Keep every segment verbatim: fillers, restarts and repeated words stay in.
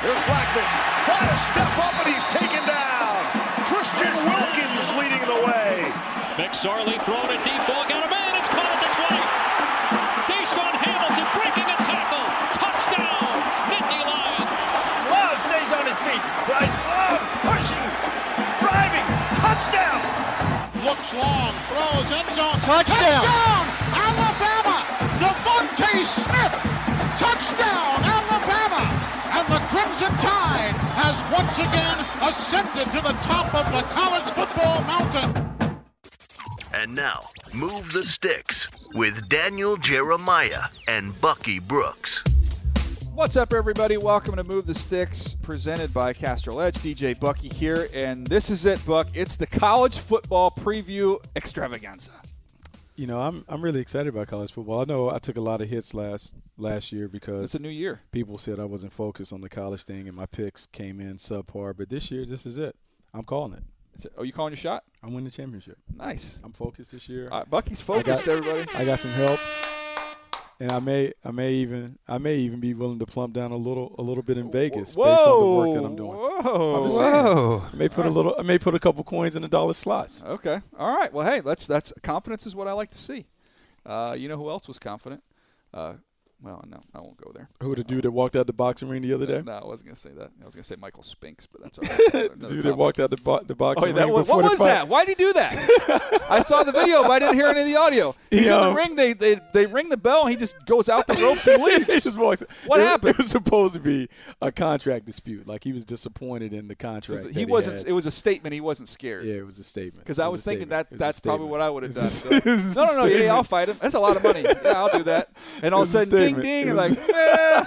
Here's Blackman trying to step up, and he's taken down. Christian Wilkins leading the way. McSorley throwing a deep ball, got a man, it's caught at the twenty. Deshaun Hamilton breaking a tackle, touchdown, Nittany Lions. Love stays on his feet. Bryce Love pushing, driving, touchdown. Looks long, throws end zone, touchdown. Touchdown, Alabama. Devontae Smith, touchdown, Alabama. And the Crimson Tide has once again ascended to the top of the college football mountain. And now, Move the Sticks with Daniel Jeremiah and Bucky Brooks. What's up, everybody? Welcome to Move the Sticks, presented by Castrol Edge. D J Bucky here, and this is it, Buck. It's the college football preview extravaganza. You know, I'm I'm really excited about college football. I know I took a lot of hits last last year because it's a new year. People said I wasn't focused on the college thing, and my picks came in subpar. But this year, this is it. I'm calling it. It's it. Oh, you calling your shot? I'm winning the championship. Nice. I'm focused this year. All right, Bucky's focused. I got, everybody, I got some help, and I may I may even I may even be willing to plump down a little a little bit in Vegas whoa, based on the work that I'm doing. Whoa, I'm whoa! Saying, I may put all a little. Right. I may put a couple coins in the dollar slots. Okay. All right. Well, hey, that's that's confidence is what I like to see. Uh, you know who else was confident? Uh, Well, no, I won't go there. Who, the dude that walked out the boxing ring the other day? No, I wasn't going to say that. I was going to say Michael Spinks, but that's all right. The dude that walked out the, bo- the boxing oh, ring was, before the fight. What was that? Why'd he do that? I saw the video, but I didn't hear any of the audio. He's um, in the ring. They, they they ring the bell, and he just goes out the ropes and leaves. He just walks. What it, happened? It was supposed to be a contract dispute. Like, he was disappointed in the contract. So he he wasn't. It was a statement. He wasn't scared. Yeah, it was a statement. Because I was thinking statement. that that's probably what I would have done. So. No, no, no. Yeah, I'll fight him. That's a lot of money. Yeah, I'll do that. And all of a sudden, ding, ding, like, eh,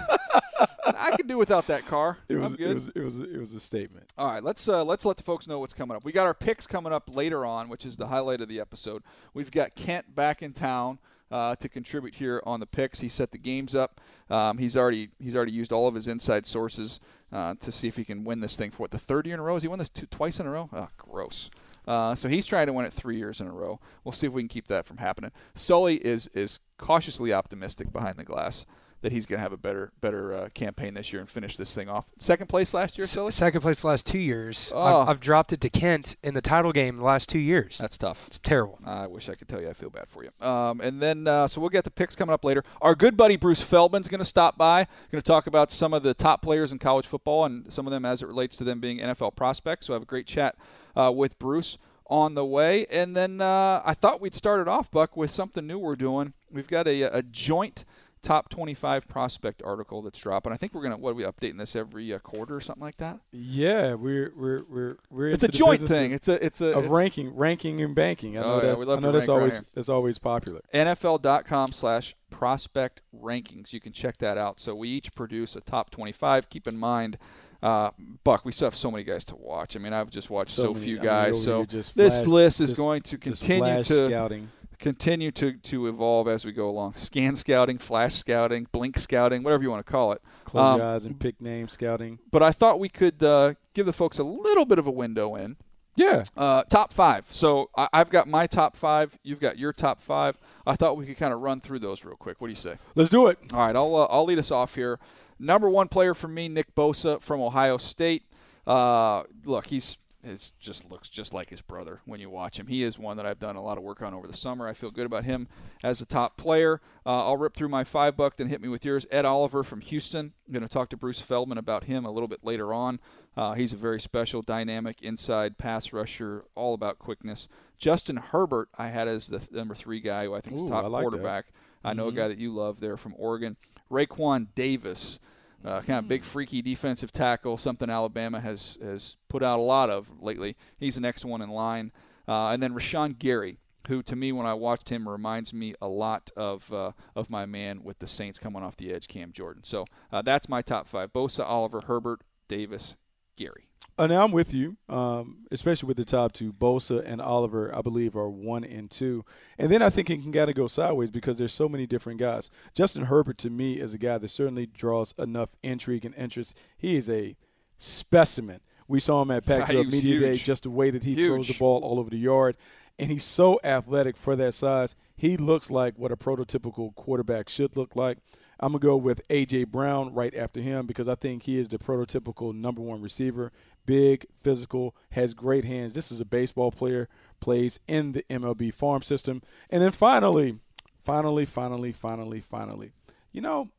I can do without that car. It was, I'm good. It was, it was, it was a statement. All right, let's uh, let's let the folks know what's coming up. We got our picks coming up later on, which is the highlight of the episode. We've got Kent back in town uh, to contribute here on the picks. He set the games up. Um, he's already he's already used all of his inside sources uh, to see if he can win this thing for what, the third year in a row. Has he won this two, twice in a row? Oh, gross. Uh, so he's trying to win it three years in a row. We'll see if we can keep that from happening. Sully is is cautiously optimistic behind the glass that he's going to have a better better uh, campaign this year and finish this thing off. Second place last year, Sully? Second place the last two years. Oh. I've, I've dropped it to Kent in the title game the last two years. That's tough. It's terrible. I wish I could tell you I feel bad for you. Um, and then uh, so we'll get the picks coming up later. Our good buddy Bruce Feldman's going to stop by, going to talk about some of the top players in college football and some of them as it relates to them being N F L prospects. So have a great chat Uh, with Bruce on the way. And then uh, I thought we'd start it off, Buck, with something new we're doing. We've got a, a joint top twenty-five prospect article that's dropping. I think we're going to, what are we updating this every uh, quarter or something like that? Yeah, we're we're we're we're It's a joint thing. It's a it's a of it's ranking, ranking and banking. I know oh, that's, yeah, I know that's always right that's always popular. N F L dot com slash prospect rankings. You can check that out. So we each produce a top twenty-five. Keep in mind, Uh, Buck, we still have so many guys to watch. I mean, I've just watched so, so many, few guys. I mean, so this flash, list is just, going to continue to scouting. continue to, to evolve as we go along. Scan scouting, flash scouting, blink scouting, whatever you want to call it. Close um, your eyes and pick name scouting. But I thought we could uh, give the folks a little bit of a window in. Yeah. Uh, top five. So I, I've got my top five. You've got your top five. I thought we could kind of run through those real quick. What do you say? Let's do it. All right. I'll, uh, I'll lead us off here. Number one player for me, Nick Bosa from Ohio State. Uh, look, he's It just looks just like his brother when you watch him. He is one that I've done a lot of work on over the summer. I feel good about him as a top player. Uh, I'll rip through my five buck, then hit me with yours. Ed Oliver from Houston. I'm going to talk to Bruce Feldman about him a little bit later on. Uh, he's a very special, dynamic, inside pass rusher, all about quickness. Justin Herbert I had as the th- number three guy, who I think is Ooh, top I like quarterback. That. I know mm-hmm. a guy that you love there from Oregon. Raekwon Davis. Uh, kind of big, freaky defensive tackle, something Alabama has, has put out a lot of lately. He's the next one in line. Uh, and then Rashan Gary, who to me when I watched him reminds me a lot of uh, of my man with the Saints coming off the edge, Cam Jordan. So uh, that's my top five. Bosa, Oliver, Herbert, Davis, Gary. Uh, now I'm with you, um, especially with the top two. Bosa and Oliver, I believe, are one and two. And then I think it can kind of go sideways because there's so many different guys. Justin Herbert, to me, is a guy that certainly draws enough intrigue and interest. He is a specimen. We saw him at Pac twelve yeah, Media huge. Day, just the way that he huge. throws the ball all over the yard. And he's so athletic for that size. He looks like what a prototypical quarterback should look like. I'm going to go with A J. Brown right after him because I think he is the prototypical number one receiver. Big, physical, has great hands. This is a baseball player, plays in the M L B farm system. And then finally, finally, finally, finally, finally, you know,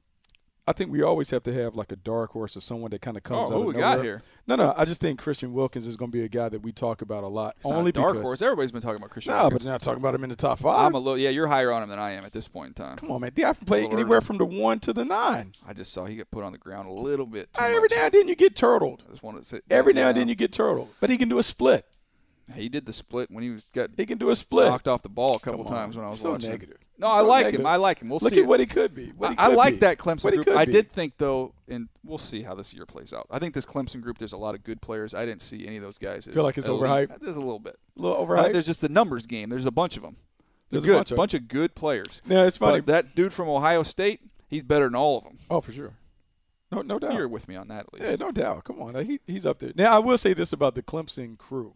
I think we always have to have like a dark horse or someone that kind of comes oh, out who of nowhere. Got here? No, no, I just think Christian Wilkins is going to be a guy that we talk about a lot. It's only not a dark because, horse. Everybody's been talking about Christian nah, Wilkins. No, but not talking about him in the top five. I'm a little, yeah, you're higher on him than I am at this point in time. Come on, man. I've played anywhere early. From the one to the nine. I just saw he get put on the ground a little bit too I, Every much. now and then you get turtled. I just wanted to sit every now down. and then you get turtled. But he can do a split. He did the split when he got he can do a split. knocked off the ball a couple times when I was so watching. Negative. No, so I like negative. him. I like him. We'll Look see. Look at what he could be. What he could I like be. that Clemson group. I be. did think, though, and we'll see how this year plays out. I think this Clemson group, there's a lot of good players. I didn't see any of those guys. I feel like it's elite. overhyped. There's a little bit. A little overhyped? There's just the numbers game. There's a bunch of them. There's, there's a bunch of, bunch of good players. Yeah, it's funny. But that dude from Ohio State, he's better than all of them. Oh, for sure. No, no doubt. You're with me on that at least. Yeah, no doubt. Come on. He, he's up there. Now, I will say this about the Clemson crew.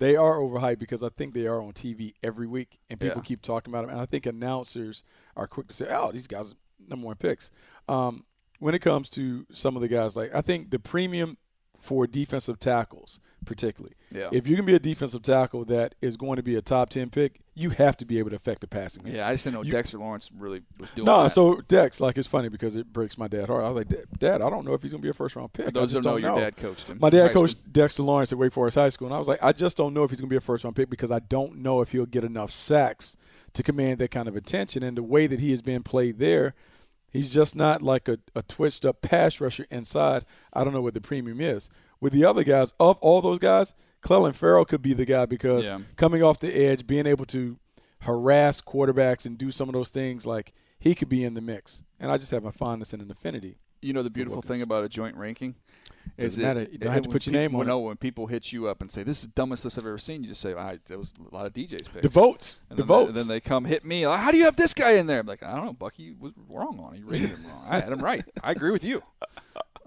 They are overhyped because I think they are on T V every week, and people yeah. keep talking about them. And I think announcers are quick to say, oh, these guys are number one picks. Um, when it comes to some of the guys, like I think the premium for defensive tackles particularly. Yeah. If you can be a defensive tackle that is going to be a top ten pick, you have to be able to affect the passing game. Yeah, I just didn't know you, Dexter Lawrence really was doing no, that. No, so Dex, like, it's funny because it breaks my dad's heart. I was like, Dad, I don't know if he's going to be a first-round pick. For those who don't know, your know. dad coached him. My dad coached school. Dexter Lawrence at Wake Forest High School, and I was like, I just don't know if he's going to be a first-round pick because I don't know if he'll get enough sacks to command that kind of attention. And the way that he has been played there, he's just not like a, a twitched-up pass rusher inside. I don't know what the premium is. With the other guys, of all those guys, Clellan Ferrell could be the guy because yeah. coming off the edge, being able to harass quarterbacks and do some of those things, like he could be in the mix. And I just have a fondness and an affinity. You know the beautiful thing about a joint ranking is that you don't have to put your name on it. No, when people hit you up and say, this is the dumbest list I've ever seen, you just say, wow, there was a lot of D J's picks. The votes. The votes. And then they come hit me. Like, how do you have this guy in there? I'm like, I don't know, Bucky, you was wrong on it. You rated him wrong. I had him right. I agree with you.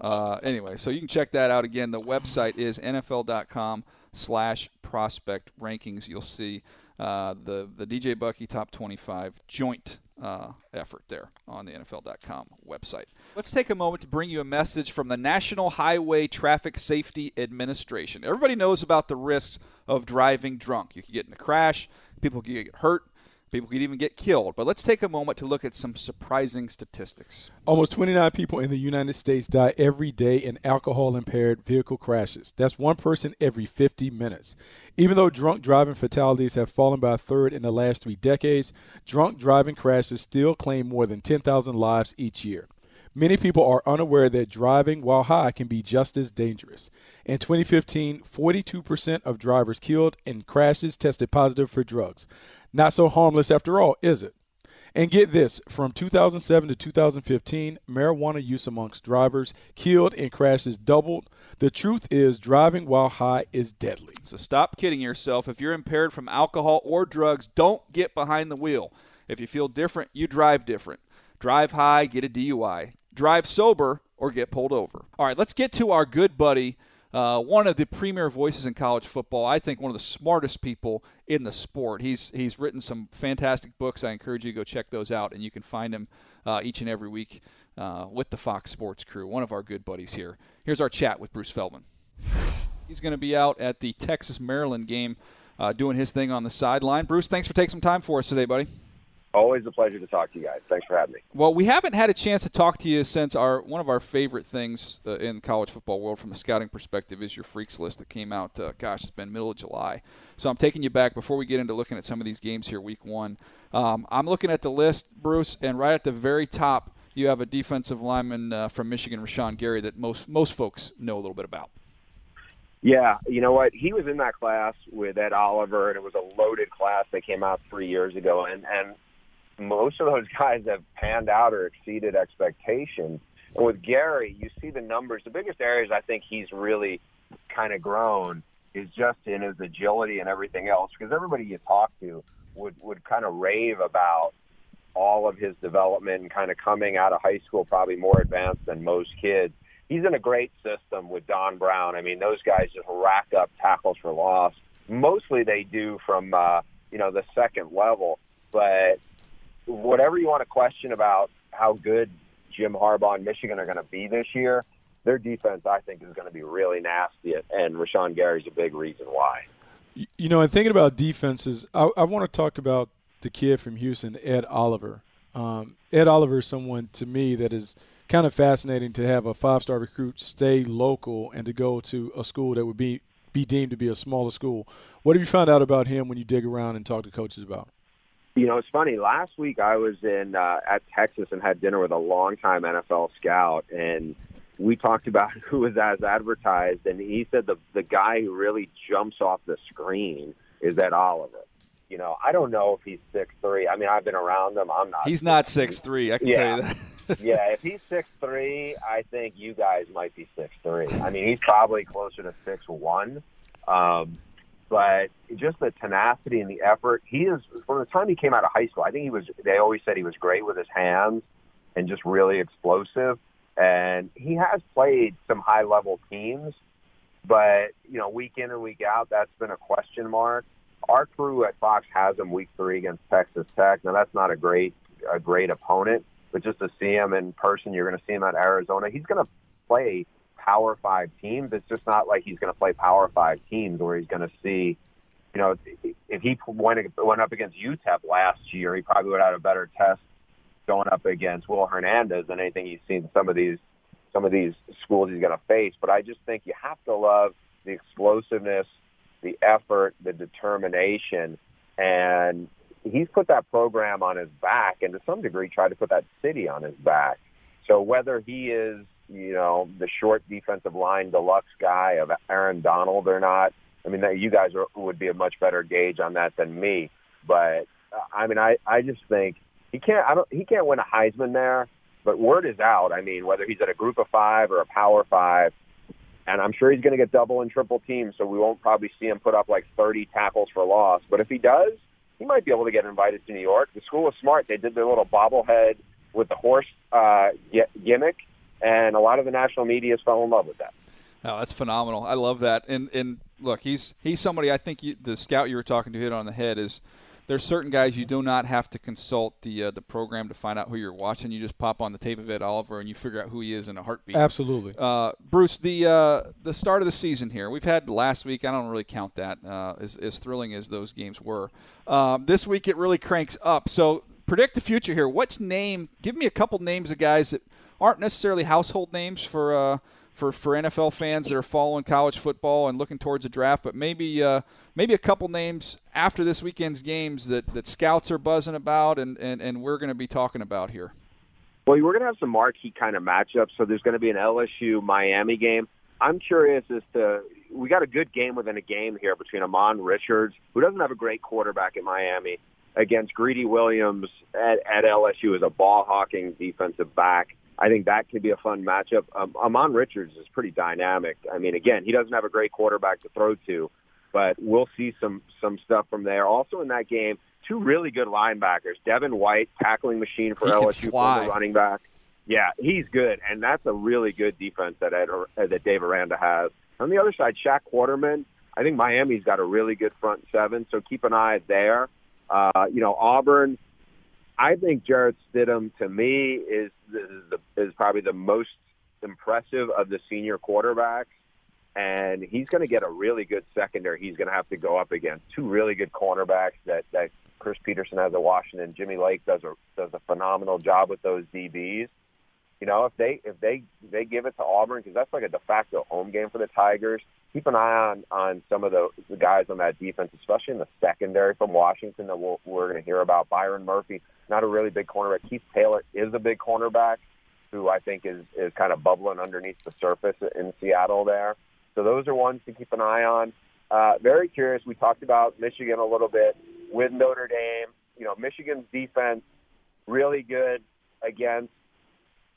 Uh, anyway, so you can check that out again. The website is N F L dot com slash prospect rankings. You'll see uh, the, the D J Bucky Top twenty-five joint Uh, effort there on the N F L dot com website. Let's take a moment to bring you a message from the National Highway Traffic Safety Administration. Everybody knows about the risks of driving drunk. You can get in a crash, people can get hurt, people could even get killed. But let's take a moment to look at some surprising statistics. Almost twenty-nine people in the United States die every day in alcohol-impaired vehicle crashes. That's one person every fifty minutes. Even though drunk driving fatalities have fallen by a third in the last three decades, drunk driving crashes still claim more than ten thousand lives each year. Many people are unaware that driving while high can be just as dangerous. In twenty fifteen, forty-two percent of drivers killed in crashes tested positive for drugs. Not so harmless after all, is it? And get this, from two thousand seven to two thousand fifteen, marijuana use amongst drivers killed and crashes doubled. The truth is, driving while high is deadly. So stop kidding yourself. If you're impaired from alcohol or drugs, don't get behind the wheel. If you feel different, you drive different. Drive high, get a D U I. Drive sober or get pulled over. All right, let's get to our good buddy, Uh, one of the premier voices in college football, I think one of the smartest people in the sport. He's he's written some fantastic books. I encourage you to go check those out, and you can find him uh, each and every week uh, with the Fox Sports crew, one of our good buddies here. Here's our chat with Bruce Feldman. He's going to be out at the Texas-Maryland game uh, doing his thing on the sideline. Bruce, thanks for taking some time for us today, buddy. Always a pleasure to talk to you guys. Thanks for having me. Well, we haven't had a chance to talk to you since our one of our favorite things uh, in the college football world from a scouting perspective is your Freaks list that came out, uh, gosh, it's been middle of July. So I'm taking you back before we get into looking at some of these games here week one. Um, I'm looking at the list, Bruce, and right at the very top you have a defensive lineman uh, from Michigan, Rashan Gary, that most, most folks know a little bit about. Yeah, you know what? He was in that class with Ed Oliver, and it was a loaded class that came out three years ago, and, and – most of those guys have panned out or exceeded expectations. And with Gary, you see the numbers. The biggest areas I think he's really kind of grown is just in his agility and everything else, because everybody you talk to would, would kind of rave about all of his development and kind of coming out of high school probably more advanced than most kids. He's in a great system with Don Brown. I mean, those guys just rack up tackles for loss. Mostly they do from, uh, you know, the second level, but whatever you want to question about how good Jim Harbaugh and Michigan are going to be this year, their defense, I think, is going to be really nasty, and Rashan Gary's a big reason why. You know, and thinking about defenses, I, I want to talk about the kid from Houston, Ed Oliver. Um, Ed Oliver is someone, to me, that is kind of fascinating to have a five-star recruit stay local and to go to a school that would be, be deemed to be a smaller school. What have you found out about him when you dig around and talk to coaches about him? You know, it's funny. Last week I was in uh, at Texas and had dinner with a longtime N F L scout, and we talked about who was as advertised, and he said the the guy who really jumps off the screen is Ed Oliver. You know, I don't know if he's six three. I mean, I've been around him. I'm not. He's not six three. I can yeah. tell you that. Yeah, if he's six three, I think you guys might be six three. I mean, he's probably closer to six one. Um But just the tenacity and the effort, he is, from the time he came out of high school, I think he was, they always said he was great with his hands and just really explosive. And he has played some high-level teams, but, you know, week in and week out, that's been a question mark. Our crew at Fox has him week three against Texas Tech. Now, that's not a great, a great opponent, but just to see him in person, you're going to see him at Arizona. He's going to play Power Five teams. It's just not like he's going to play Power Five teams where he's going to see, you know, if he went, went up against U T E P last year, he probably would have had a better test going up against Will Hernandez than anything he's seen some of these some of these schools he's going to face. But I just think you have to love the explosiveness, the effort, the determination, and he's put that program on his back, and to some degree tried to put that city on his back. So whether he is, you know, the short defensive line deluxe guy of Aaron Donald or not, I mean, you guys are, would be a much better gauge on that than me. But I mean, I, I just think he can't. I don't. He can't win a Heisman there. But word is out. I mean, whether he's at a Group of Five or a Power Five, and I'm sure he's going to get double and triple teams, so we won't probably see him put up like thirty tackles for loss. But if he does, he might be able to get invited to New York. The school was smart. They did their little bobblehead with the horse uh, gimmick. And a lot of the national media fell in love with that. Oh, that's phenomenal. I love that. And and look, he's he's somebody I think you, the scout you were talking to hit on the head is there's certain guys you do not have to consult the uh, the program to find out who you're watching. You just pop on the tape of Ed Oliver and you figure out who he is in a heartbeat. Absolutely. Uh, Bruce, the uh, the start of the season here, we've had last week. I don't really count that uh, as, as thrilling as those games were. Um, this week it really cranks up. So predict the future here. What's name? Give me a couple names of guys that aren't necessarily household names for uh, for for N F L fans that are following college football and looking towards a draft, but maybe uh, maybe a couple names after this weekend's games that, that scouts are buzzing about and, and, and we're going to be talking about here. Well, we're going to have some marquee kind of matchups, so there's going to be an L S U Miami game. I'm curious as to – we got a good game within a game here between Ahmmon Richards, who doesn't have a great quarterback at Miami, against Greedy Williams at, at L S U as a ball-hawking defensive back. I think that could be a fun matchup. Um, Ahmmon Richards is pretty dynamic. I mean, again, he doesn't have a great quarterback to throw to, but we'll see some some stuff from there. Also in that game, two really good linebackers. Devin White, tackling machine for L S U, former running back. Yeah, he's good, and that's a really good defense that Ed, that Dave Aranda has. On the other side, Shaq Quarterman. I think Miami's got a really good front seven, so keep an eye there. Uh, you know, Auburn, I think Jarrett Stidham, to me, is is, the, is probably the most impressive of the senior quarterbacks, and he's going to get a really good secondary. He's going to have to go up against two really good cornerbacks that, that Chris Peterson has at Washington. Jimmy Lake does a does a phenomenal job with those D Bs. You know, if they if they, they give it to Auburn, because that's like a de facto home game for the Tigers, keep an eye on, on some of the, the guys on that defense, especially in the secondary from Washington that we'll, we're going to hear about. Byron Murphy, not a really big cornerback. Keith Taylor is a big cornerback who I think is, is kind of bubbling underneath the surface in Seattle there. So those are ones to keep an eye on. Uh, very curious. We talked about Michigan a little bit with Notre Dame. You know, Michigan's defense really good against.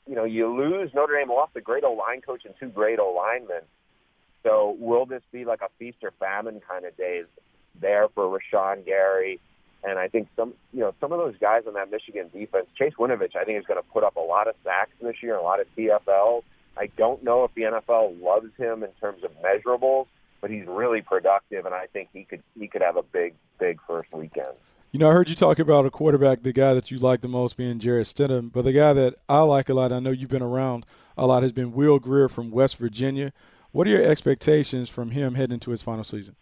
You know, you lose. Notre Dame lost a great O-line coach and two great O-linemen. So will this be like a feast or famine kind of days there for Rashan Gary? And I think some, you know, some of those guys on that Michigan defense, Chase Winovich, I think is going to put up a lot of sacks this year, a lot of T F Ls. I don't know if the N F L loves him in terms of measurables, but he's really productive, and I think he could he could have a big, big first weekend. You know, I heard you talk about a quarterback, the guy that you like the most being Jarrett Stidham, but the guy that I like a lot, I know you've been around a lot, has been Will Grier from West Virginia. What are your expectations from him heading into his final season?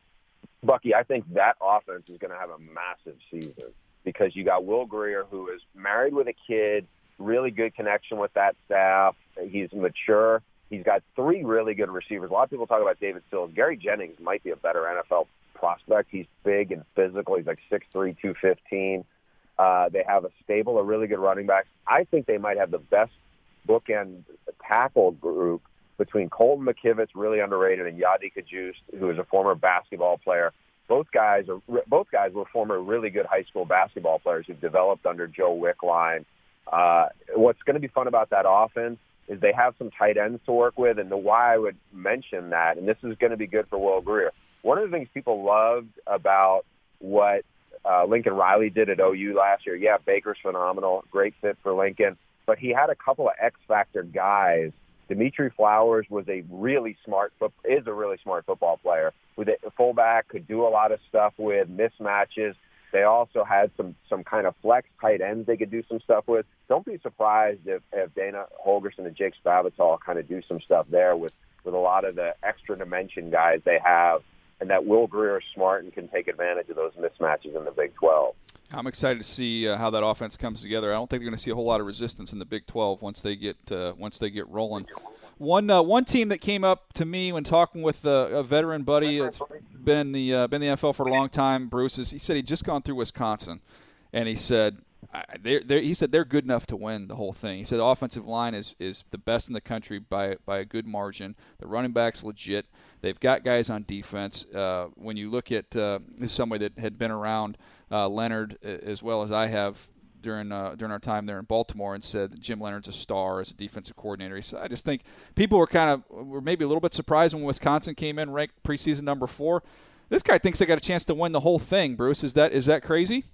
Bucky, I think that offense is going to have a massive season because you got Will Grier, who is married with a kid, really good connection with that staff. He's mature. He's got three really good receivers. A lot of people talk about David Sills. Gary Jennings might be a better N F L prospect. He's big and physical. He's like six three, two fifteen. Uh, they have a stable of really good running backs. I think they might have the best bookend tackle group between Colton McKivitz, really underrated, and Yadi Kajust, who is a former basketball player. Both guys are both guys were former really good high school basketball players who've developed under Joe Wickline. Uh, what's going to be fun about that offense is they have some tight ends to work with, and the why I would mention that, and this is going to be good for Will Grier. One of the things people loved about what uh, Lincoln Riley did at O U last year, yeah, Baker's phenomenal, great fit for Lincoln, but he had a couple of X-factor guys. Demetri Flowers was a really smart is a really smart football player. With a fullback, could do a lot of stuff with mismatches. They also had some some kind of flex tight ends they could do some stuff with. Don't be surprised if, if Dana Holgerson and Jake Spavital kind of do some stuff there with, with a lot of the extra dimension guys they have. And that Will Grier is smart and can take advantage of those mismatches in the Big twelve. I'm excited to see uh, how that offense comes together. I don't think they're going to see a whole lot of resistance in the Big twelve once they get uh, once they get rolling. One uh, one team that came up to me when talking with uh, a veteran buddy that's been in the uh, been in the N F L for a long time, Bruce, is he said he'd just gone through Wisconsin, and he said they're, they're, he said they're good enough to win the whole thing. He said the offensive line is is the best in the country by by a good margin. The running back's legit. They've got guys on defense. Uh, when you look at uh, this is somebody that had been around uh, Leonard as well as I have during uh, during our time there in Baltimore, and said that Jim Leonard's a star as a defensive coordinator. He said, I just think people were kind of were maybe a little bit surprised when Wisconsin came in ranked preseason number four. This guy thinks they got a chance to win the whole thing. Bruce, is that is that crazy?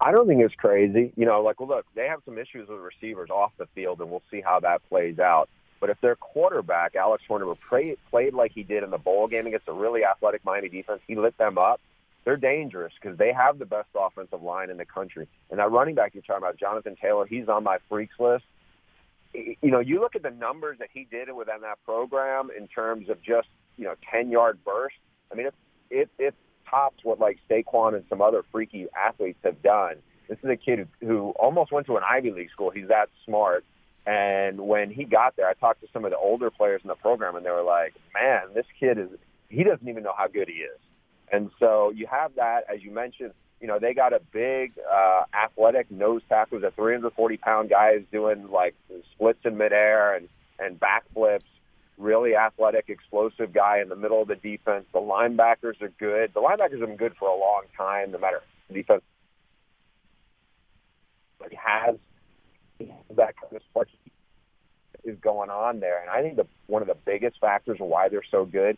I don't think it's crazy. You know, like, well, look, they have some issues with receivers off the field, and we'll see how that plays out. But if their quarterback, Alex Hornibrook, played like he did in the bowl game against a really athletic Miami defense, he lit them up. They're dangerous because they have the best offensive line in the country. And that running back you're talking about, Jonathan Taylor, he's on my freaks list. You know, you look at the numbers that he did within that program in terms of just, you know, ten-yard bursts. I mean, it, it, it tops what, like, Saquon and some other freaky athletes have done. This is a kid who almost went to an Ivy League school. He's that smart. And when he got there, I talked to some of the older players in the program, and they were like, man, this kid is – he doesn't even know how good he is. And so you have that, as you mentioned, you know, they got a big uh, athletic nose tackle. The three hundred forty pound guy is doing, like, splits in midair and, and backflips, really athletic, explosive guy in the middle of the defense. The linebackers are good. The linebackers have been good for a long time, no matter defense. actually has that kind of spark is going on there. And I think the one of the biggest factors of why they're so good,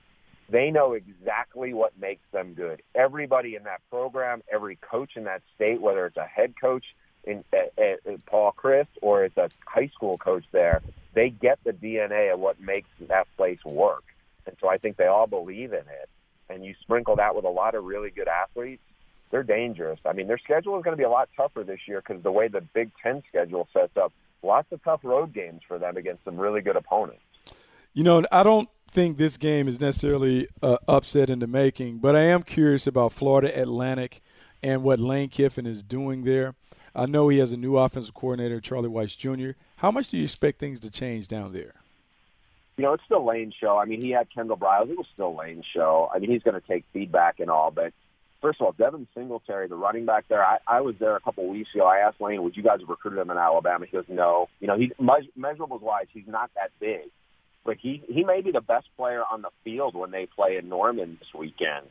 they know exactly what makes them good. Everybody in that program, every coach in that state, whether it's a head coach in, in, in Paul Chryst or it's a high school coach there, they get the D N A of what makes that place work. And so I think they all believe in it. And you sprinkle that with a lot of really good athletes, they're dangerous. I mean, their schedule is going to be a lot tougher this year because the way the Big Ten schedule sets up, lots of tough road games for them against some really good opponents. You know, I don't think this game is necessarily uh, upset in the making, but I am curious about Florida Atlantic and what Lane Kiffin is doing there. I know he has a new offensive coordinator, Charlie Weiss Junior How much do you expect things to change down there? You know, it's still Lane's show. I mean, he had Kendall Briles. It was still Lane's show. I mean, he's going to take feedback and all. But, first of all, Devin Singletary, the running back there, I, I was there a couple weeks ago. I asked Lane, would you guys have recruited him in Alabama? He goes, no. You know, he, measurables-wise, he's not that big. But he, he may be the best player on the field when they play in Norman this weekend.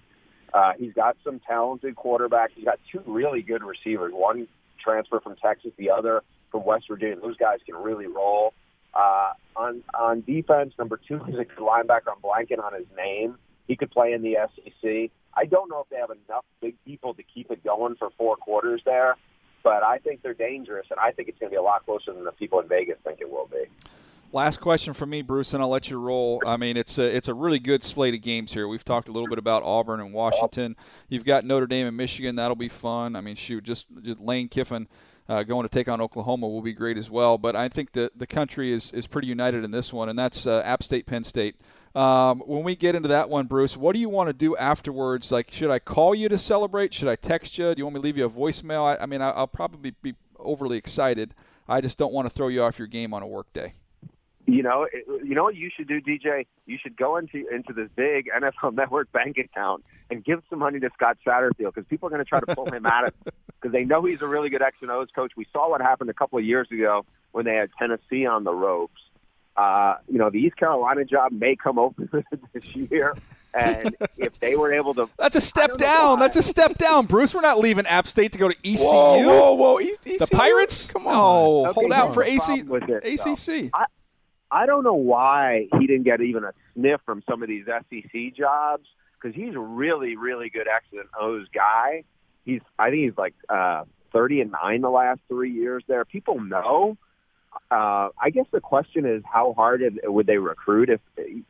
Uh, he's got some talented quarterbacks. He's got two really good receivers, one transfer from Texas, the other from West Virginia. Those guys can really roll. Uh, on on defense, number two is a good linebacker. I'm blanking on his name. He could play in the S E C. I don't know if they have enough big people to keep it going for four quarters there, but I think they're dangerous, and I think it's going to be a lot closer than the people in Vegas think it will be. Last question for me, Bruce, and I'll let you roll. I mean, it's a, it's a really good slate of games here. We've talked a little bit about Auburn and Washington. You've got Notre Dame and Michigan. That'll be fun. I mean, shoot, just, just Lane Kiffin uh, going to take on Oklahoma will be great as well. But I think the, the country is, is pretty united in this one, and that's uh, App State, Penn State. Um, when we get into that one, Bruce, what do you want to do afterwards? Like, should I call you to celebrate? Should I text you? Do you want me to leave you a voicemail? I, I mean, I, I'll probably be overly excited. I just don't want to throw you off your game on a work day. You know, you know what you should do, D J? You should go into into this big N F L Network bank account and give some money to Scott Satterfield because people are going to try to pull him out of it because they know he's a really good X and O's coach. We saw what happened a couple of years ago when they had Tennessee on the ropes. Uh, you know, the East Carolina job may come open this year, and if they were able to... That's a step down. That's a step down, Bruce. We're not leaving App State to go to E C U. Whoa, whoa, whoa. E- E C U? The Pirates? Come on. No, okay, hold out for A C- it, A C C. I, I don't know why he didn't get even a sniff from some of these S E C jobs because he's a really, really good X and O's guy. He's, I think he's like uh, thirty and nine the last three years there. People know. Uh, I guess the question is how hard would they recruit if they,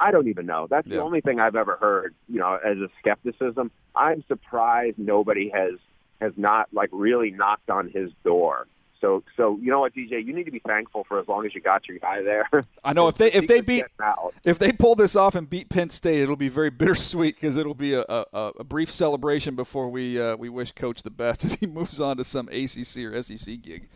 I don't even know. That's yeah. the only thing I've ever heard, you know, as a skepticism. I'm surprised nobody has has not like really knocked on his door. So, so you know what, D J, you need to be thankful for as long as you got your guy there. I know if they if they beat if they pull this off and beat Penn State, it'll be very bittersweet because it'll be a, a, a brief celebration before we uh, we wish Coach the best as he moves on to some A C C or S E C gig.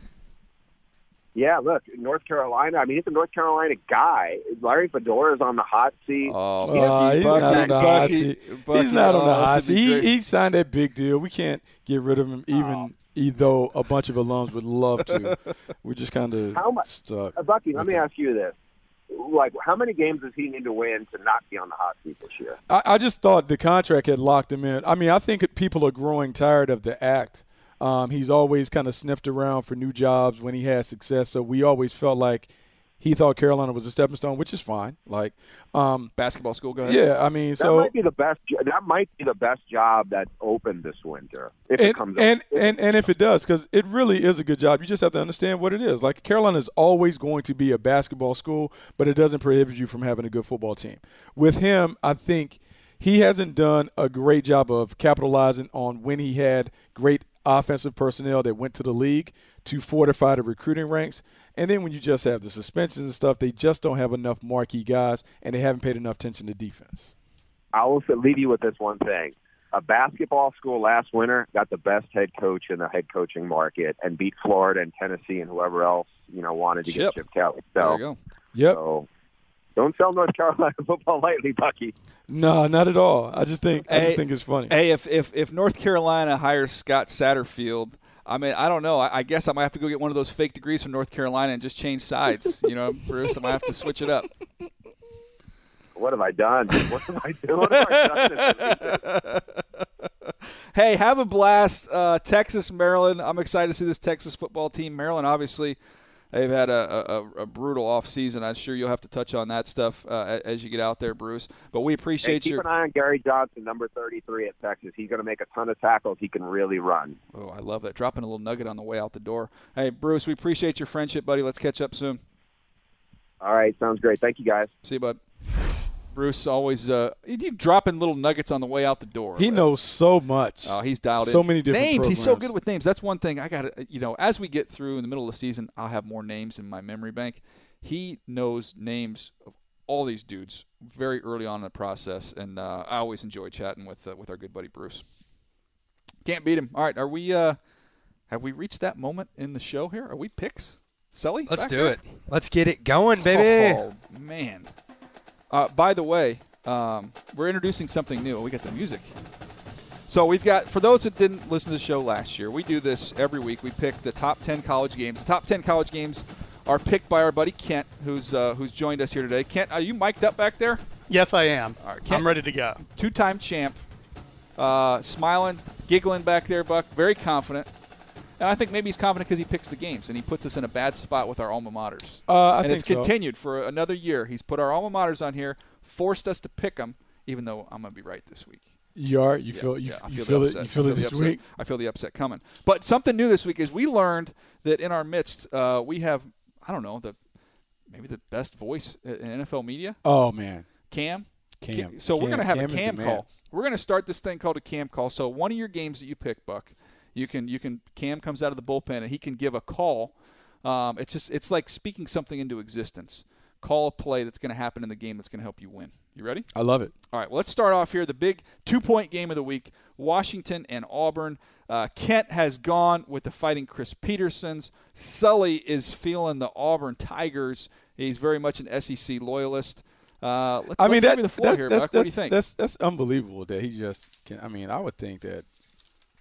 Yeah, look, North Carolina. I mean, he's a North Carolina guy. Larry Fedora's on the hot seat. Oh, he uh, he's Bucky, not on the hot seat. Bucky, he's not oh, on the hot seat. He, he signed that big deal. We can't get rid of him even. Oh. Though a bunch of alums would love to. We're just kind of stuck. Uh, Bucky, let me that. ask you this. Like, how many games does he need to win to not be on the hot seat this year? I, I just thought the contract had locked him in. I mean, I think people are growing tired of the act. Um, he's always kind of sniffed around for new jobs when he has success, so we always felt like he thought Carolina was a stepping stone, which is fine. Like um, basketball school, go ahead. Yeah, I mean, so that might be the best. That might be the best job that's open this winter if and, it comes. And, up. and and if it does, because it really is a good job. You just have to understand what it is. Like Carolina is always going to be a basketball school, but it doesn't prohibit you from having a good football team. With him, I think he hasn't done a great job of capitalizing on when he had great offensive personnel that went to the league to fortify the recruiting ranks. And then when you just have the suspensions and stuff, they just don't have enough marquee guys, and they haven't paid enough attention to defense. I will leave you with this one thing. A basketball school last winter got the best head coach in the head coaching market and beat Florida and Tennessee and whoever else, you know, wanted to Chip. get Chip Kelly. So, there you go. Yep. So don't sell North Carolina football lightly, Bucky. No, not at all. I just think I just hey, think it's funny. Hey, if, if, if North Carolina hires Scott Satterfield – I mean, I don't know. I, I guess I might have to go get one of those fake degrees from North Carolina and just change sides. You know, Bruce, I might have to switch it up. What have I done? What have I done? What have I done? Hey, have a blast. Uh, Texas, Maryland. I'm excited to see this Texas football team. Maryland, obviously, they've had a, a, a brutal offseason. I'm sure you'll have to touch on that stuff uh, as you get out there, Bruce. But we appreciate hey, keep your – keep an eye on Gary Johnson, number thirty-three at Texas. He's going to make a ton of tackles. He can really run. Oh, I love that. Dropping a little nugget on the way out the door. Hey, Bruce, we appreciate your friendship, buddy. Let's catch up soon. All right. Sounds great. Thank you, guys. See you, bud. Bruce always uh, – he's dropping little nuggets on the way out the door. He right? knows so much. Oh, he's dialed so in. So many different names. Programs. He's so good with names. That's one thing I got to – you know, as we get through in the middle of the season, I'll have more names in my memory bank. He knows names of all these dudes very early on in the process, and uh, I always enjoy chatting with uh, with our good buddy Bruce. Can't beat him. All right, are we uh, – have we reached that moment in the show here? Are we picks? Sully? Let's do here? it. Let's get it going, baby. Oh, man. Uh, by the way, um, we're introducing something new. We got the music. So we've got, for those that didn't listen to the show last year, we do this every week. We pick the top ten college games. The top ten college games are picked by our buddy Kent, who's uh, who's joined us here today. Kent, are you mic'd up back there? Yes, I am. All right, Kent, I'm ready to go. Two-time champ. Uh, smiling, giggling back there, Buck. Very confident. And I think maybe he's confident because he picks the games and he puts us in a bad spot with our alma maters. Uh, I and think it's continued so. for another year. He's put our alma maters on here, forced us to pick them, even though I'm going to be right this week. You are? You yeah, feel, you, yeah, you feel, feel it, you feel I feel it this week? I feel the upset coming. But something new this week is we learned that in our midst uh, we have, I don't know, the maybe the best voice in N F L media. Oh, man. Cam. Cam. Cam. So Cam. we're going to have Cam a Cam call. We're going to start this thing called a Cam call. So one of your games that you pick, Buck, You can, you can. Cam comes out of the bullpen and he can give a call. Um, it's just, it's like speaking something into existence. Call a play that's going to happen in the game that's going to help you win. You ready? I love it. All right, well, let's start off here. The big two-point game of the week: Washington and Auburn. Uh, Kent has gone with the Fighting Chris Petersons. Sully is feeling the Auburn Tigers. He's very much an S E C loyalist. Uh, let's, I mean, let's give you the floor that, here, Buck. What do you think? That's that's unbelievable that he just. Can, I mean, I would think that.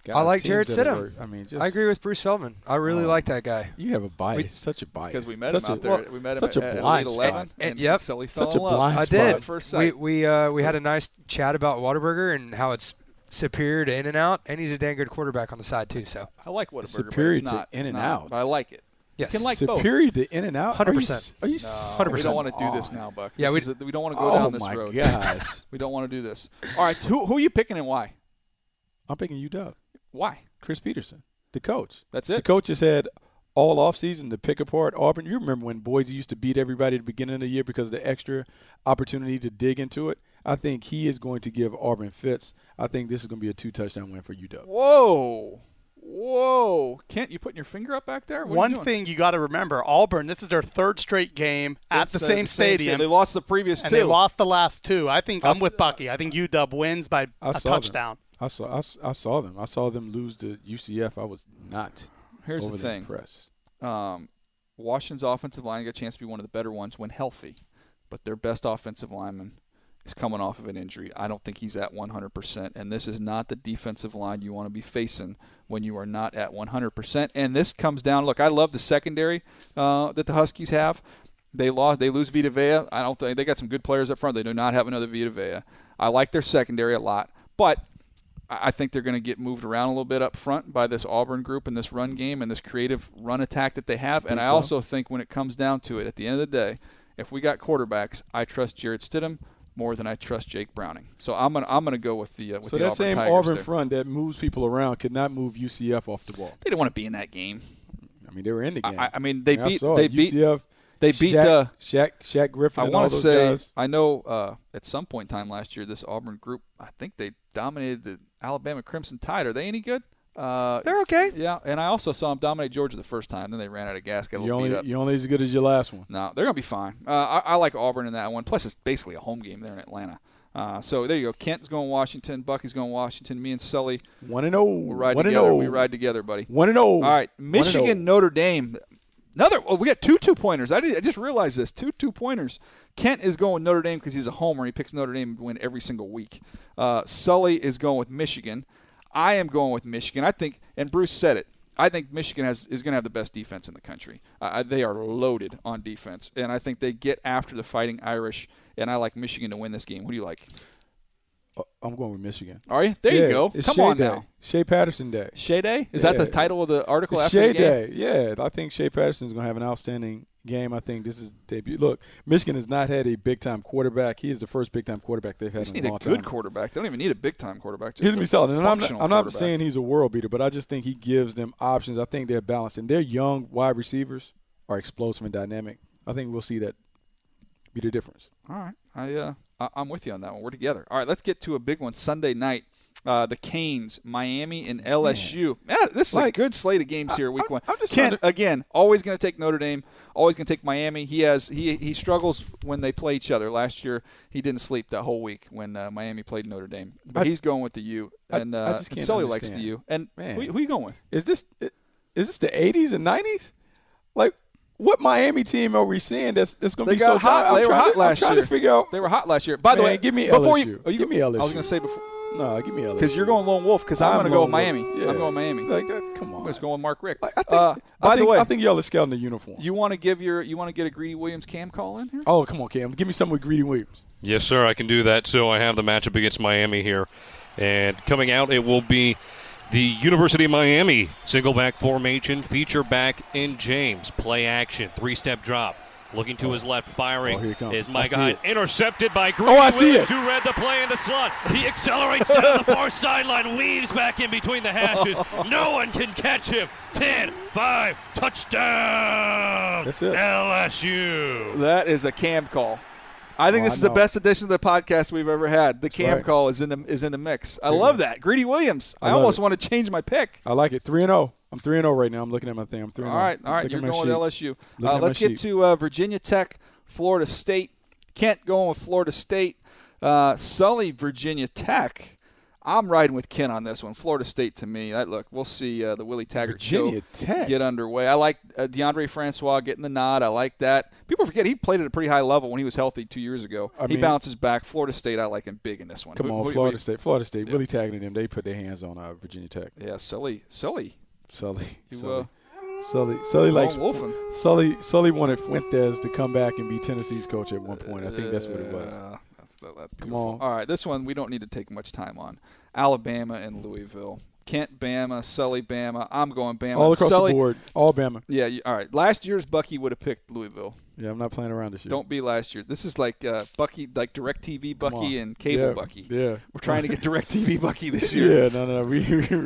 God, I like Jarrett Stidham. I mean, just, I agree with Bruce Feldman. I really um, like that guy. You have a bias, we, such a bias. Because we met such him out a, there. Well, we met him such at, a blind at eleven, and yep, Sully fell such in a love. Blind I did. First we we uh, we had a nice chat about Whataburger and how it's superior to In-N-Out, and he's a dang good quarterback on the side too. So I like Whataburger. Superior but it's not, to In-N-Out, but I like it. Yes, you can like superior both. to In-N-Out. Hundred percent. Are you? Hundred percent. No, we don't want to do this now, Buck. This yeah, we, is a, we don't want to go down this road. Oh my gosh, we don't want to do this. All right, who who are you picking and why? I'm picking U W. Why? Chris Peterson, the coach. That's it? The coach has had all offseason to pick apart Auburn. You remember when Boise used to beat everybody at the beginning of the year because of the extra opportunity to dig into it? I think he is going to give Auburn fits. I think this is going to be a two-touchdown win for U W. Whoa. Whoa. Kent, you putting your finger up back there? What One you thing you got to remember, Auburn, this is their third straight game at it's, the, same, uh, the stadium, same stadium. They lost the previous and two. And they lost the last two. I think I I'm saw, with Bucky. I think U W wins by I a touchdown. Them. I saw, I, I saw them. I saw them lose to U C F. I was not Here's the thing. impressed. Um, Washington's offensive line got a chance to be one of the better ones when healthy, but their best offensive lineman is coming off of an injury. I don't think he's at one hundred percent, and this is not the defensive line you want to be facing when you are not at one hundred percent. And this comes down – look, I love the secondary uh, that the Huskies have. They lost. They lose Vita Vea. I don't think – they got some good players up front. They do not have another Vita Vea. I like their secondary a lot, but – I think they're going to get moved around a little bit up front by this Auburn group and this run game and this creative run attack that they have. And I so. also think when it comes down to it, at the end of the day, if we got quarterbacks, I trust Jarrett Stidham more than I trust Jake Browning. So I'm gonna I'm gonna go with the uh, with so the Auburn Tigers. So that same Auburn there. front that moves people around could not move U C F off the ball. They didn't want to be in that game. I mean, they were in the game. I, I mean, they I beat they beat U C F. They beat Shaq, uh, Shaq, Shaq Griffin. I want to say guys. I know uh, at some point in time last year, this Auburn group, I think they dominated the Alabama Crimson Tide. Are they any good? Uh, They're okay. Yeah, and I also saw them dominate Georgia the first time. Then they ran out of gas, got a little only, beat up. You're only as good as your last one. No, they're going to be fine. Uh, I, I like Auburn in that one. Plus, it's basically a home game there in Atlanta. Uh, so there you go. Kent's going Washington. Bucky's going Washington. Me and Sully. One and oh. We'll ride one together. And we ride together, buddy. One and oh. All right. Michigan, Notre Dame. Another oh, – we got two two-pointers. I, I just realized this. Two two-pointers. Kent is going with Notre Dame because he's a homer. He picks Notre Dame to win every single week. Uh, Sully is going with Michigan. I am going with Michigan. I think – and Bruce said it. I think Michigan has is going to have the best defense in the country. Uh, they are loaded on defense, and I think they get after the Fighting Irish, and I like Michigan to win this game. What do you like? I'm going with Michigan. Are you? There yeah, you go. Come Shea on Day. now. Shea Patterson Day. Shea Day? Is yeah. that the title of the article it's after Shea the game? Day. Yeah. I think Shea Patterson's going to have an outstanding game. I think this is debut. Look, Michigan has not had a big-time quarterback. He is the first big-time quarterback they've had in a long time. They just need a good quarterback. They don't even need a big-time quarterback. He's going to be solid. And I'm not, I'm not saying he's a world beater, but I just think he gives them options. I think they're balanced. And their young wide receivers are explosive and dynamic. I think we'll see that be the difference. All right. I uh, I'm with you on that one. We're together. All right, let's get to a big one Sunday night. Uh, the Canes, Miami, and L S U. Man, this is like, a good slate of games here. Week I, I, one. I'm just Kent to... again, always going to take Notre Dame. Always going to take Miami. He has he he struggles when they play each other. Last year, he didn't sleep that whole week when uh, Miami played Notre Dame. But I, he's going with the U. And, uh, I just can't and Sully understand. likes the U. And who, who you going with? Is this is this the eighties and nineties? Like. What Miami team are we seeing that's that's going to be so hot? I'm they were hot to, last I'm year. To figure out. They were hot last year. By Man, the way, give me L S U. Before you, oh, you give me L S U. I was going to say before. No, give me L S U. Because you're going Lone Wolf. Because I'm, I'm going to go with Miami. Yeah. I'm going Miami. Like that. Come on. Let's go with Mark Richt. Like, I think, uh, by I think, the way, I think y'all are scouting the uniform. You want to give your you want to get a Greedy Williams Cam call in here? Oh, come on, Cam. Give me something with Greedy Williams. Yes, sir. I can do that. So I have the matchup against Miami here, and coming out it will be. The University of Miami single back formation, feature back in James. Play action, three-step drop. Looking to his left, firing oh, is my guy. Intercepted by Green. Oh, I see it. Who read the play in the slot. He accelerates down the far sideline, weaves back in between the hashes. No one can catch him. ten five, touchdown, That's it. L S U. That is a Cam call. I think oh, this I is know. the best edition of the podcast we've ever had. The That's Cam right. call is in the is in the mix. I Dude. love that. Greedy Williams. I, I almost it. want to change my pick. I like it. three and oh. I'm three and oh right now. I'm looking at my thing. I'm three and oh. All right. All right. You're going with L S U. Uh, let's get sheet. to uh, Virginia Tech, Florida State. Kent going with Florida State. Uh, Sully, Virginia Tech. I'm riding with Kent on this one. Florida State to me. I, look, we'll see uh, the Willie Taggart Virginia show Tech. get underway. I like uh, DeAndre Francois getting the nod. I like that. People forget he played at a pretty high level when he was healthy two years ago. I he mean, bounces back. Florida State, I like him big in this one. Come we, on, we, Florida we, State. Florida State. Yeah. Willie Taggart and them, they put their hands on uh, Virginia Tech. Yeah, Sully. Sully. Sully. You, Sully. Uh, Sully, Sully likes – Sully Sully wanted Fuentes to come back and be Tennessee's coach at one point. I think that's what it was. That's Come on. All right, this one we don't need to take much time on. Alabama and Louisville. Kent, Bama. Sully, Bama. I'm going Bama. All across Sully, the board. All Bama. Yeah, you, all right. Last year's Bucky would have picked Louisville. Yeah, I'm not playing around this year. Don't be last year. This is like uh, Bucky, like DirecTV Bucky and cable yeah, Bucky. Yeah. We're trying to get DirecTV Bucky this year. Yeah, no, no. We, we, we,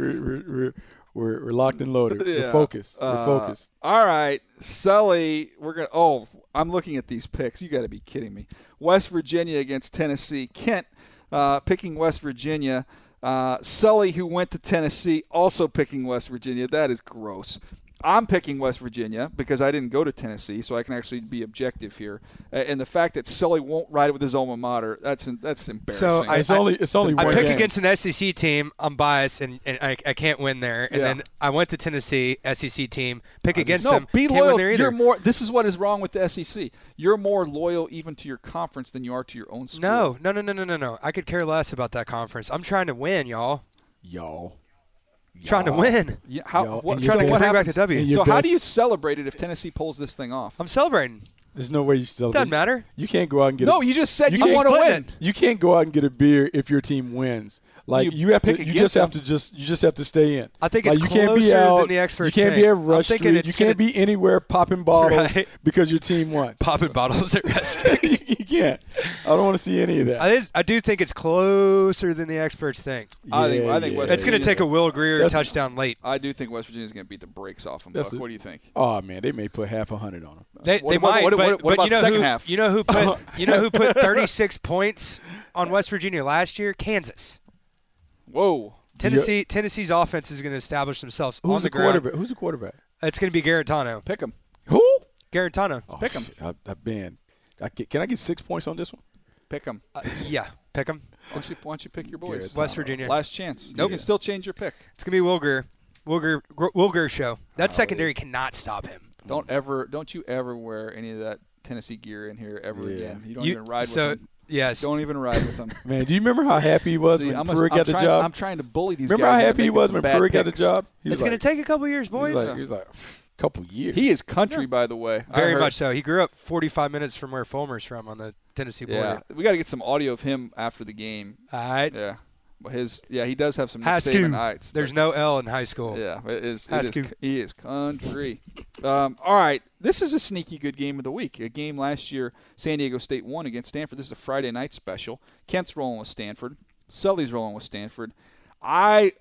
we, we're, we're locked and loaded. Yeah. We're focused. We're uh, focused. All right, Sully, we're going to – oh, I'm looking at these picks. You got to be kidding me. West Virginia against Tennessee. Kent uh, picking West Virginia. Uh, Sully, who went to Tennessee, also picking West Virginia. That is gross. I'm picking West Virginia because I didn't go to Tennessee, so I can actually be objective here. And the fact that Sully won't ride with his alma mater, that's that's embarrassing. So I, it's only, it's only I, I picked game. against an S E C team. I'm biased, and, and I, I can't win there. And yeah. then I went to Tennessee, S E C team, pick I mean, against no, them. Be can't loyal. Win there either. You're more, this is what is wrong with the S E C. You're more loyal even to your conference than you are to your own school. No, no, no, no, no, no, no. I could care less about that conference. I'm trying to win, y'all. Y'all. Y'all. Trying to win. Yeah, how, what, trying to get back to W. So best. How do you celebrate it if Tennessee pulls this thing off? I'm celebrating. There's no way you celebrate. Doesn't matter. You can't go out and get. No, a, you just said you, you want to win. It. You can't go out and get a beer if your team wins. Like you, you have to. You just them. have to just. You just have to stay in. I think it's like, you closer can't be out, than the experts You can't think. be at Rush Street. You can't be anywhere popping bottles right. because your team won. Popping bottles at Rush Street. You can't. I don't want to see any of that. I, is, I do think it's closer than the experts think. Yeah, I think. I think yeah, West it's going to take a Will Grier that's touchdown late. I do think West Virginia's going to beat the brakes off them. What do you think? Oh man, they may put half a hundred on them. They they might. What about the second half? You know who put you know who put thirty-six points on West Virginia last year? Kansas. Whoa. Tennessee You're, Tennessee's offense is going to establish themselves who's on the, the ground. Quarterback? Who's the quarterback? It's going to be Garantano. Pick him. Who? Garantano. Oh, pick him. I, I, man, I get, can I get six points on this one? Pick him. Uh, yeah, pick him. Why don't you, why don't you pick your boys? Garantano. West Virginia. Last chance. Nope. You can still change your pick. It's going to be Will Grier. Will Grier, Will Grier show. That oh, secondary yeah. cannot stop him. Don't mm. ever. Don't you ever wear any of that Tennessee gear in here ever yeah. again. You don't you, even ride so, with him. Yes. Don't even ride with him. Man, do you remember how happy he was See, when Pruitt got the trying, job? I'm trying to bully these remember guys. Remember how happy he was when Pruitt got the job? He it's like, going to take a couple years, boys. He was like, he was like couple years. He is country, yeah. by the way. Very much so. He grew up forty-five minutes from where Fulmer's from on the Tennessee border. Yeah, we got to get some audio of him after the game. All right. Yeah. Well, his yeah, he does have some high school heights. There's no L in high school. Yeah, it is. High it is he is country. um, all right, this is a sneaky good game of the week. A game last year, San Diego State won against Stanford. This is a Friday night special. Kent's rolling with Stanford. Sully's rolling with Stanford. I,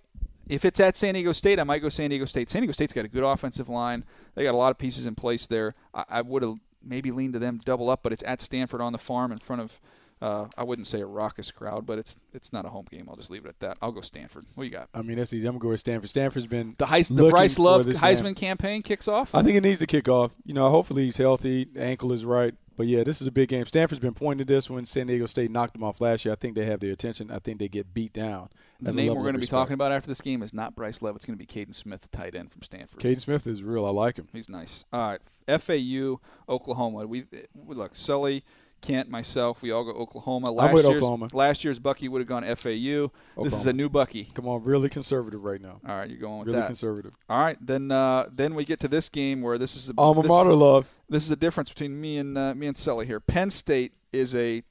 if it's at San Diego State, I might go San Diego State. San Diego State's got a good offensive line. They got a lot of pieces in place there. I, I would have maybe leaned to them double up, but it's at Stanford on the farm in front of. Uh, I wouldn't say a raucous crowd, but it's it's not a home game. I'll just leave it at that. I'll go Stanford. What you got? I mean, that's easy. I'm going to go with Stanford. Stanford's been the Heis- the Bryce Love Heisman man. campaign kicks off? I think it needs to kick off. You know, hopefully he's healthy. The ankle is right. But, yeah, this is a big game. Stanford's been pointing to this one. San Diego State knocked them off last year. I think they have their attention. I think they get beat down. The name we're going to be talking about after this game is not Bryce Love. It's going to be Kaden Smith, the tight end from Stanford. Kaden Smith is real. I like him. He's nice. All right, F A U, Oklahoma. We, we look, Sully – Kent, myself, we all go Oklahoma. Last I went Oklahoma. Last year's Bucky would have gone F A U. Oklahoma. This is a new Bucky. Come on, really conservative right now. All right, you're going with really that. Really conservative. All right, then uh, then we get to this game where this is a alma mater love. This is a difference between me and uh, me and Sully here. Penn State is a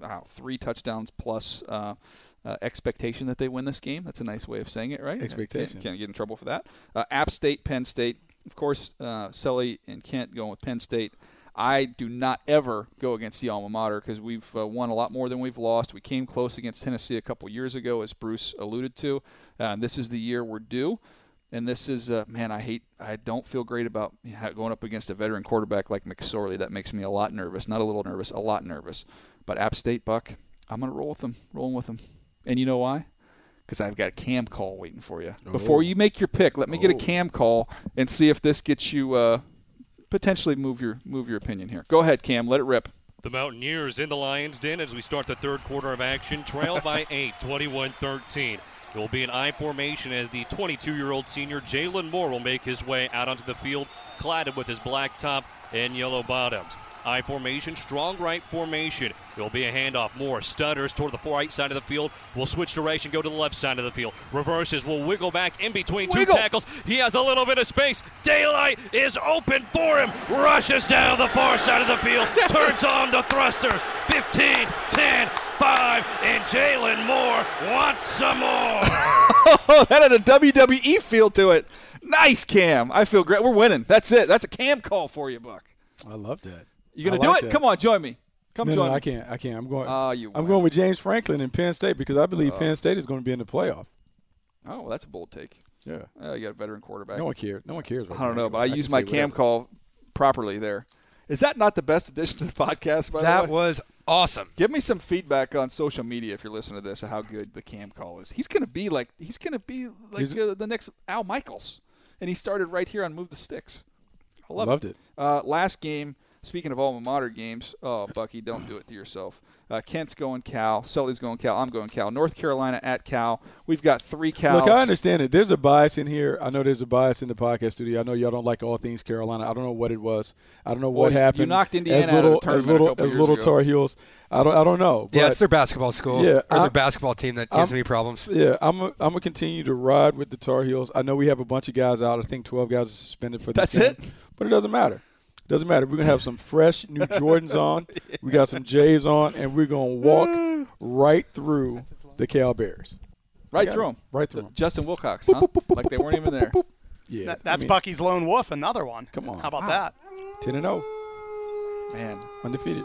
wow, three touchdowns plus uh, uh, expectation that they win this game. That's a nice way of saying it, right? Expectation. Can't, can't get in trouble for that. Uh, App State, Penn State, of course. Uh, Sully and Kent going with Penn State. I do not ever go against the alma mater because we've uh, won a lot more than we've lost. We came close against Tennessee a couple years ago, as Bruce alluded to. Uh, this is the year we're due, and this is uh, man. I hate. I don't feel great about going up against a veteran quarterback like McSorley. That makes me a lot nervous. Not a little nervous. A lot nervous. But App State, Buck, I'm gonna roll with them. Rolling with them. And you know why? Because I've got a cam call waiting for you. Oh. Before you make your pick, let me oh. get a cam call and see if this gets you. Uh, potentially move your move your opinion here. Go ahead, Cam. Let it rip. The Mountaineers in the Lions' den as we start the third quarter of action. Trail by eight, twenty-one thirteen. It will be an I formation as the twenty-two-year-old senior Jaylen Moore will make his way out onto the field, cladded with his black top and yellow bottoms. I formation, strong right formation. It will be a handoff. Moore stutters toward the right side of the field. Will switch direction, go to the left side of the field. Reverses, will wiggle back in between wiggle. two tackles. He has a little bit of space. Daylight is open for him. Rushes down the far side of the field. Yes. Turns on the thrusters. fifteen, ten, five, and Jaylen Moore wants some more. Oh, that had a W W E feel to it. Nice, Cam. I feel great. We're winning. That's it. That's a Cam call for you, Buck. I love that. You gonna like do it? That. Come on, join me. Come no, join no, me. I can't. I can't. I'm going. Uh, you I'm win. going with James Franklin and Penn State because I believe uh, Penn State is going to be in the playoff. Oh, well, that's a bold take. Yeah. Uh, you got a veteran quarterback. No one cares. No one cares. Right I don't now. know, but I, I used my cam whatever. call properly there. Is that not the best addition to the podcast? By that the way, that was awesome. Give me some feedback on social media if you're listening to this of how good the cam call is. He's gonna be like he's gonna be like uh, the next Al Michaels, and he started right here on Move the Sticks. I love loved it. it. Uh, last game. Speaking of alma mater games, oh, Bucky, don't do it to yourself. Uh, Kent's going Cal. Sully's going Cal. I'm going Cal. North Carolina at Cal. We've got three Cals. Look, I understand it. There's a bias in here. I know there's a bias in the podcast studio. I know y'all don't like all things Carolina. I don't know what it was. I don't know well, what happened. You knocked Indiana little, out of the tournament as little, a couple as years little ago. Tar Heels. I don't, I don't know. But yeah, it's their basketball school yeah, or their basketball team that gives I'm, me problems. Yeah, I'm I'm going to continue to ride with the Tar Heels. I know we have a bunch of guys out. I think twelve guys are suspended for this. That's it? But it doesn't matter. Doesn't matter. We're going to have some fresh new Jordans on. yeah. We got some J's on, and we're going to walk right through the Cal Bears. Right through them. Right through them. Justin Wilcox, boop, huh? Boop, boop, like they boop, weren't boop, even there. Boop. Yeah. That, that's I mean, Bucky's lone wolf, another one. Come on. How about wow. that? ten and oh. Man. Undefeated.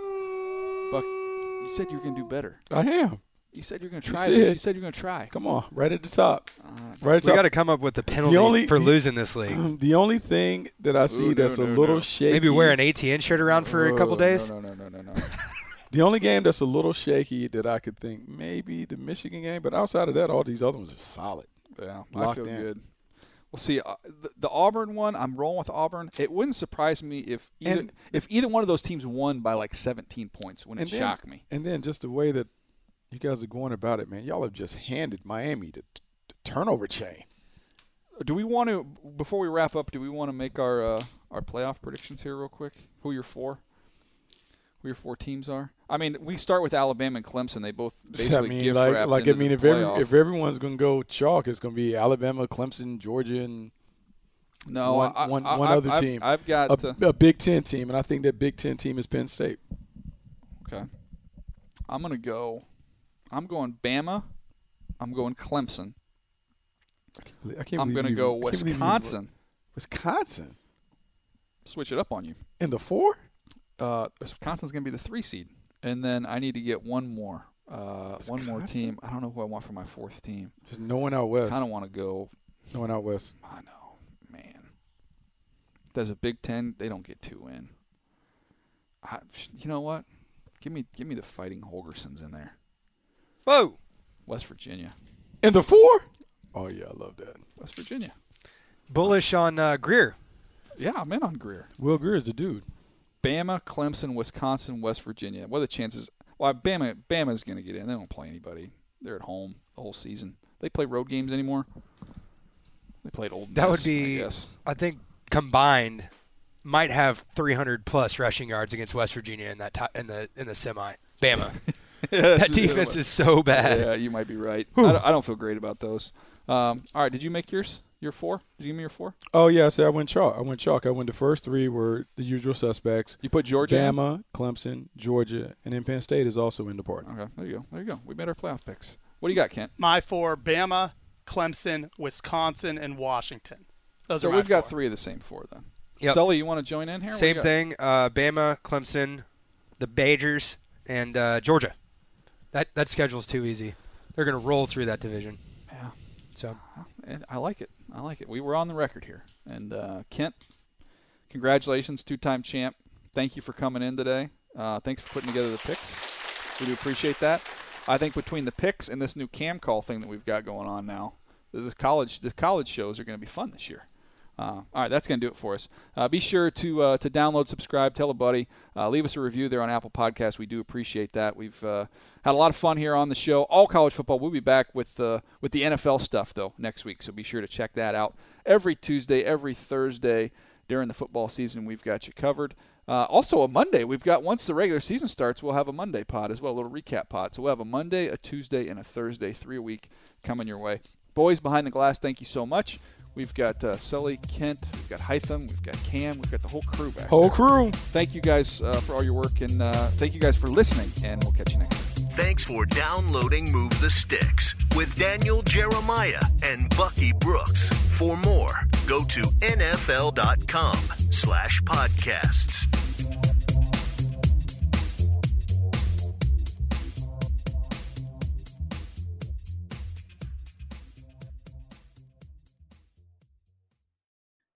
Buck, you said you were going to do better. I am. You said you're going to try you this. It. You said you're going to try. Come on, right at the top. Uh, right at the top. We got to come up with the penalty the only, for the, losing this league. The only thing that I see Ooh, that's no, no, a little no. shaky. Maybe wear an A T N shirt around for oh, a couple days. No, no, no, no, no. no. The only game that's a little shaky that I could think maybe the Michigan game, but outside of that, all these other ones are solid. Yeah, Locked I feel in. good. Well, see, uh, the, the Auburn one, I'm rolling with Auburn. It wouldn't surprise me if either, and, if either one of those teams won by like seventeen points. Wouldn't it shock me? And then just the way that you guys are going about it, man. Y'all have just handed Miami the, the turnover chain. Do we want to, before we wrap up, do we want to make our uh, our playoff predictions here real quick? Who your four? Who your four teams are? I mean, we start with Alabama and Clemson. They both basically I mean, gift like, wrapped like, into I mean, the if playoff. Every, if everyone's going to go chalk, it's going to be Alabama, Clemson, Georgia, and No, one, I, one, I, one other I, team. I've, I've got a, a Big Ten team, and I think that Big Ten team is Penn State. Okay, I'm gonna go. I'm going Bama. I'm going Clemson. I can't believe, I can't I'm gonna you, go Wisconsin. Wisconsin. Switch it up on you. In the four? Uh, Wisconsin's gonna be the three seed, and then I need to get one more. Uh, one more team. I don't know who I want for my fourth team. Just no one out west. I kind of want to go. No one out west. I know. There's a Big Ten. They don't get two in. I, you know what? Give me, give me the Fighting Holgersons in there. Whoa, West Virginia. And the four? Oh yeah, I love that. West Virginia. Bullish on uh, Grier. Yeah, I'm in on Grier. Will Grier is the dude. Bama, Clemson, Wisconsin, West Virginia. What are the chances? Well, Bama, Bama's going to get in. They don't play anybody. They're at home the whole season. They play road games anymore. They played Old Miss. That would be. I, guess. I think. Combined, might have three hundred plus rushing yards against West Virginia in that t- in the in the semi. Bama, yeah, that defense is so bad. Yeah, you might be right. I don't, I don't feel great about those. Um, all right, did you make yours? Your four? Did you give me your four? Oh yeah, so I went chalk. I went chalk. I went the first three were the usual suspects. You put Georgia, Bama, in? Clemson, Georgia, and then Penn State is also in the party. Okay, there you go. There you go. We made our playoff picks. What do you got, Kent? My four: Bama, Clemson, Wisconsin, and Washington. Those so we've got four. Three of the same four then. Yep. Sully, you want to join in here? Same thing. Uh, Bama, Clemson, the Badgers, and uh, Georgia. That that schedule's too easy. They're going to roll through that division. Yeah. So, and I like it. I like it. We were on the record here. And uh, Kent, congratulations, two-time champ. Thank you for coming in today. Uh, thanks for putting together the picks. We do appreciate that. I think between the picks and this new cam call thing that we've got going on now, this college, the college shows are going to be fun this year. Uh, all right, that's going to do it for us. Uh, be sure to uh, to download, subscribe, tell a buddy. Uh, leave us a review there on Apple Podcasts. We do appreciate that. We've uh, had a lot of fun here on the show, all college football. We'll be back with, uh, with the N F L stuff, though, next week, so be sure to check that out. Every Tuesday, every Thursday during the football season, we've got you covered. Uh, also, a Monday. We've got, once the regular season starts, we'll have a Monday pod as well, a little recap pod. So we'll have a Monday, a Tuesday, and a Thursday, three a week coming your way. Boys behind the glass, thank you so much. We've got uh, Sully, Kent, we've got Hytham, we've got Cam, we've got the whole crew back. Whole there. crew. Thank you guys uh, for all your work, and uh, thank you guys for listening, and we'll catch you next time. Thanks for downloading Move the Sticks with Daniel Jeremiah and Bucky Brooks. For more, go to N F L dot com slash podcasts.